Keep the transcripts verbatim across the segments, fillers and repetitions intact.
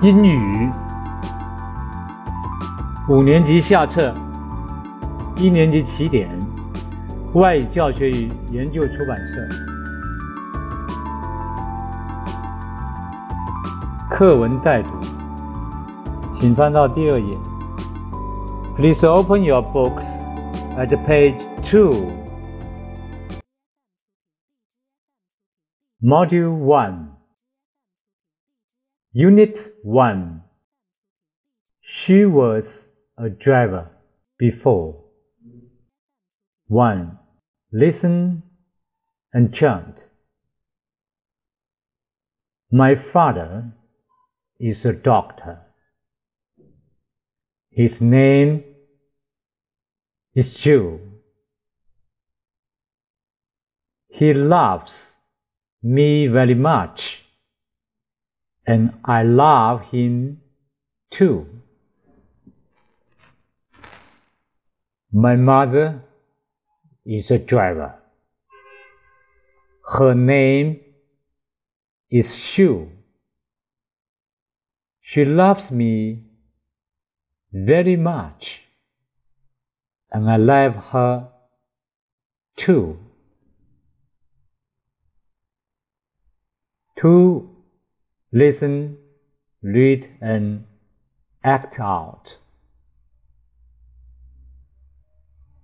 英语，五年级下册，一年级起点，外语教学与研究出版社。课文带读，请翻到第二页。Please open your books at page two. Module one. Unit one. She was a driver before. one. Listen and chant. My father is a doctor. His name is Joe. He loves me very much, and I love him too. My mother is a driver. Her name is Shu. She loves me very much, and I love her too. two. Listen, read, and act out.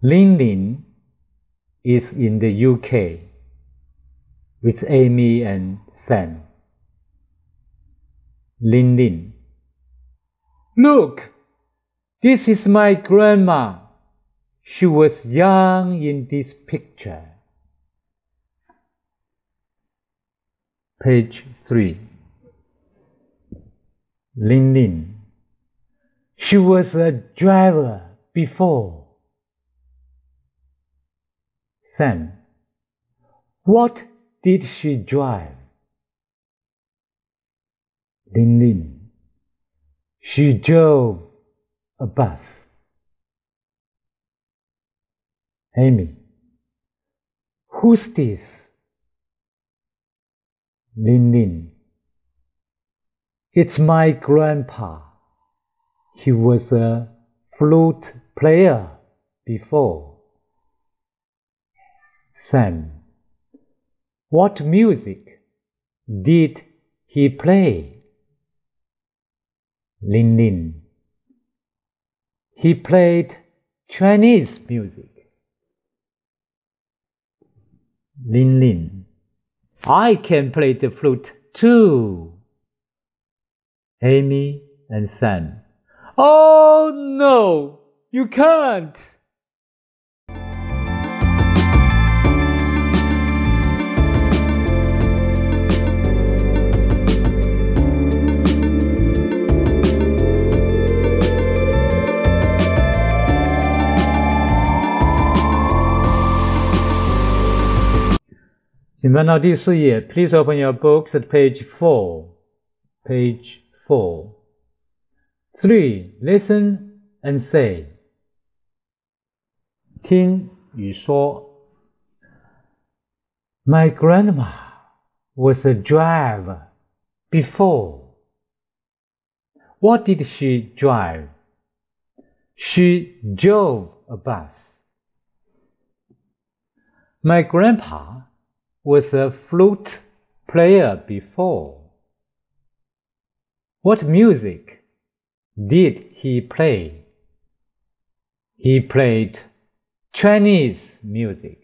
Ling Ling is in the U K with Amy and Sam. Ling Ling, look, this is my grandma. She was young in this picture. Page three. Ling Ling, she was a driver before. Sam, what did she drive? Ling Ling, she drove a bus. Amy, who's this? Ling Ling, it's my grandpa. He was a flute player before. Sam, what music did he play? Ling Ling, he played Chinese music. Ling Ling, I can play the flute too. Amy and Sam, oh no, you can't. Please open your books at page four. Page four. three. Listen and say. 听与说。My grandma was a driver before. What did she drive? She drove a bus. My grandpa was a flute player before. What music did he play? He played Chinese music.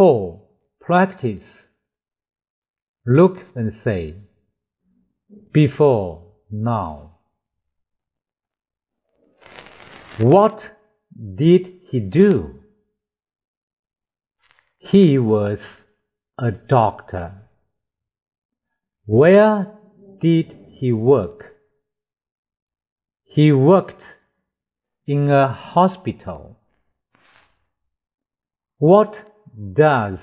four. Practice. Look and say. Before, now. What did he do? He was a doctor. Where did he work? He worked in a hospital. What does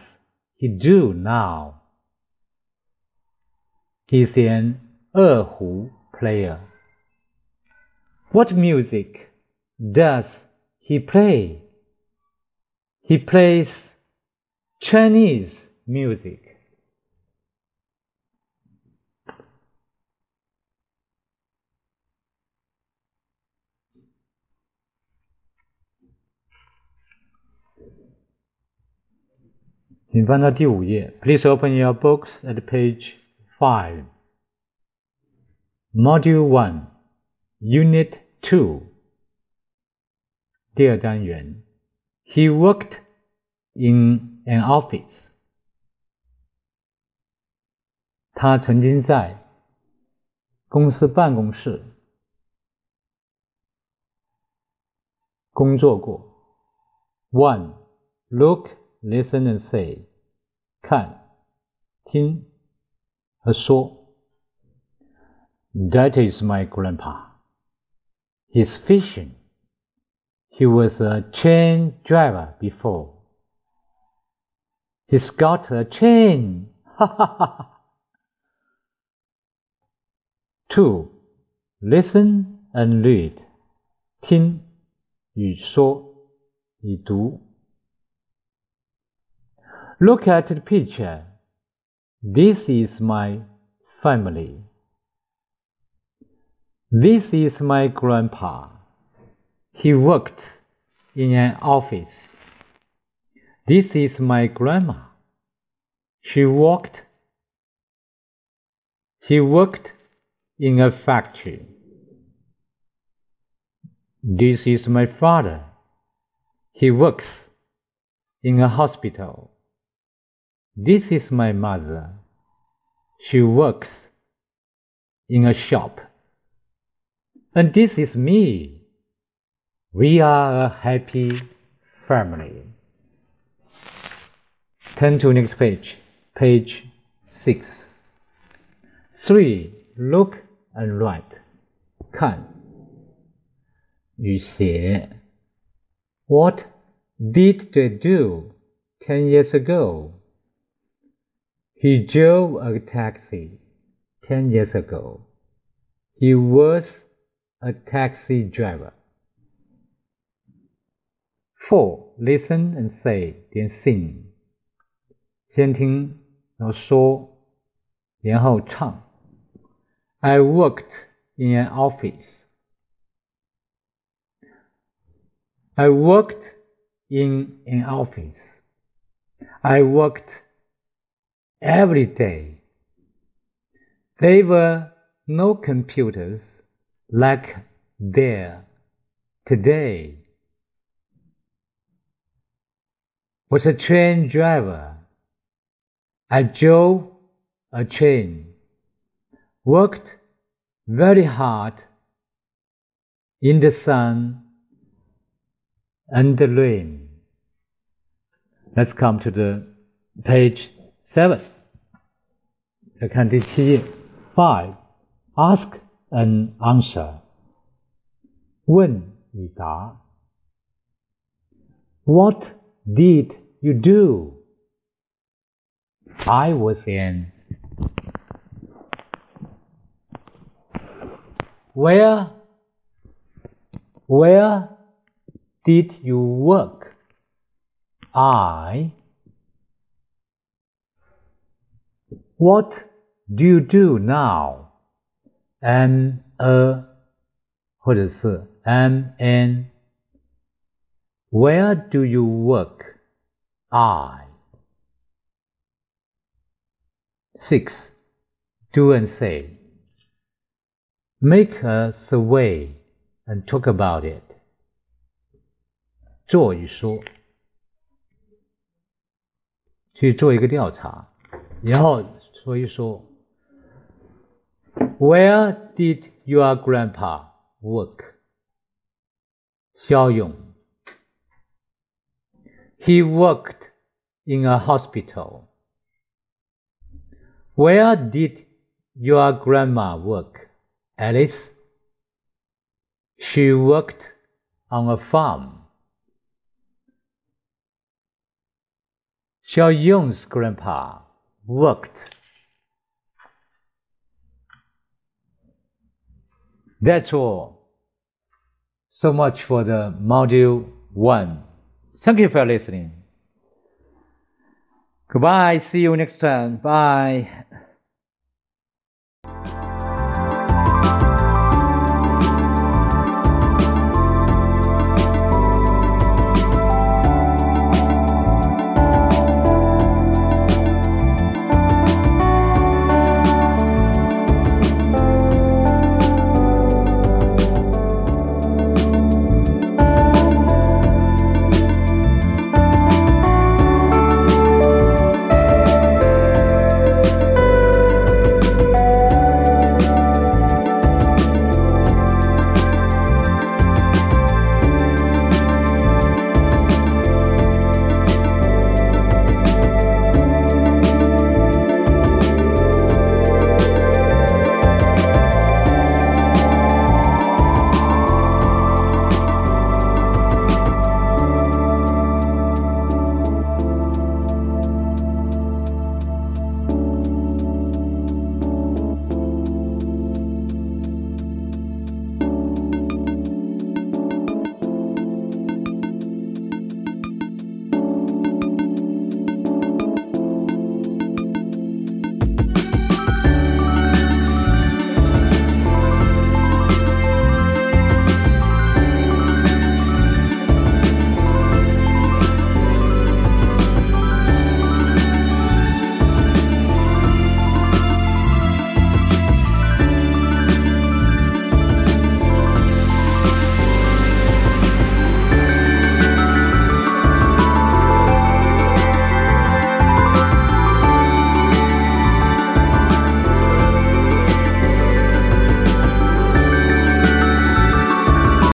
he do now? He's an erhu player. What music does he play? He plays Chinese music.请翻到第五页 Please open your books at page five. Module one, Unit two. 第二单元 He worked in an office. 他曾经在公司办公室工作过 one. Look, listen and say. 看、听和说 That is my grandpa. He's fishing. He was a chain driver before. He's got a chain. Two. Listen and read. 听与说与读 Look at the picture. This is my family. This is my grandpa. He worked in an office. This is my grandma. She worked. She worked in a factory. This is my father. He works in a hospital. This is my mother. She works in a shop. And this is me. We are a happy family. Turn to next page, page six. Three. Look and write. 看与写 What did they do ten years ago? He drove a taxi ten years ago. He was a taxi driver. Four. Listen and say, then sing. 先听，然后说，然后唱。I worked in an office. I worked in an office. I worked every day. There were no computers like there today. Was a train driver. I drove a train. Worked very hard in the sun and the rain. Let's come to the page seven. 来看第七页 Five. Ask and answer. 问与答 What did you do? I was in. Where? Where did you work? I. What do you do now?am a 或者是 am an Where do you work? I. Six. Do and say. Make a survey and talk about it. 做与说去做一个调查然后说一说Where did your grandpa work? Xiao Yong. He worked in a hospital. Where did your grandma work? Alice. She worked on a farm. Xiao Yong's grandpa worked. That's all. So much for the module one. Thank you for listening. Goodbye. See you next time. Bye.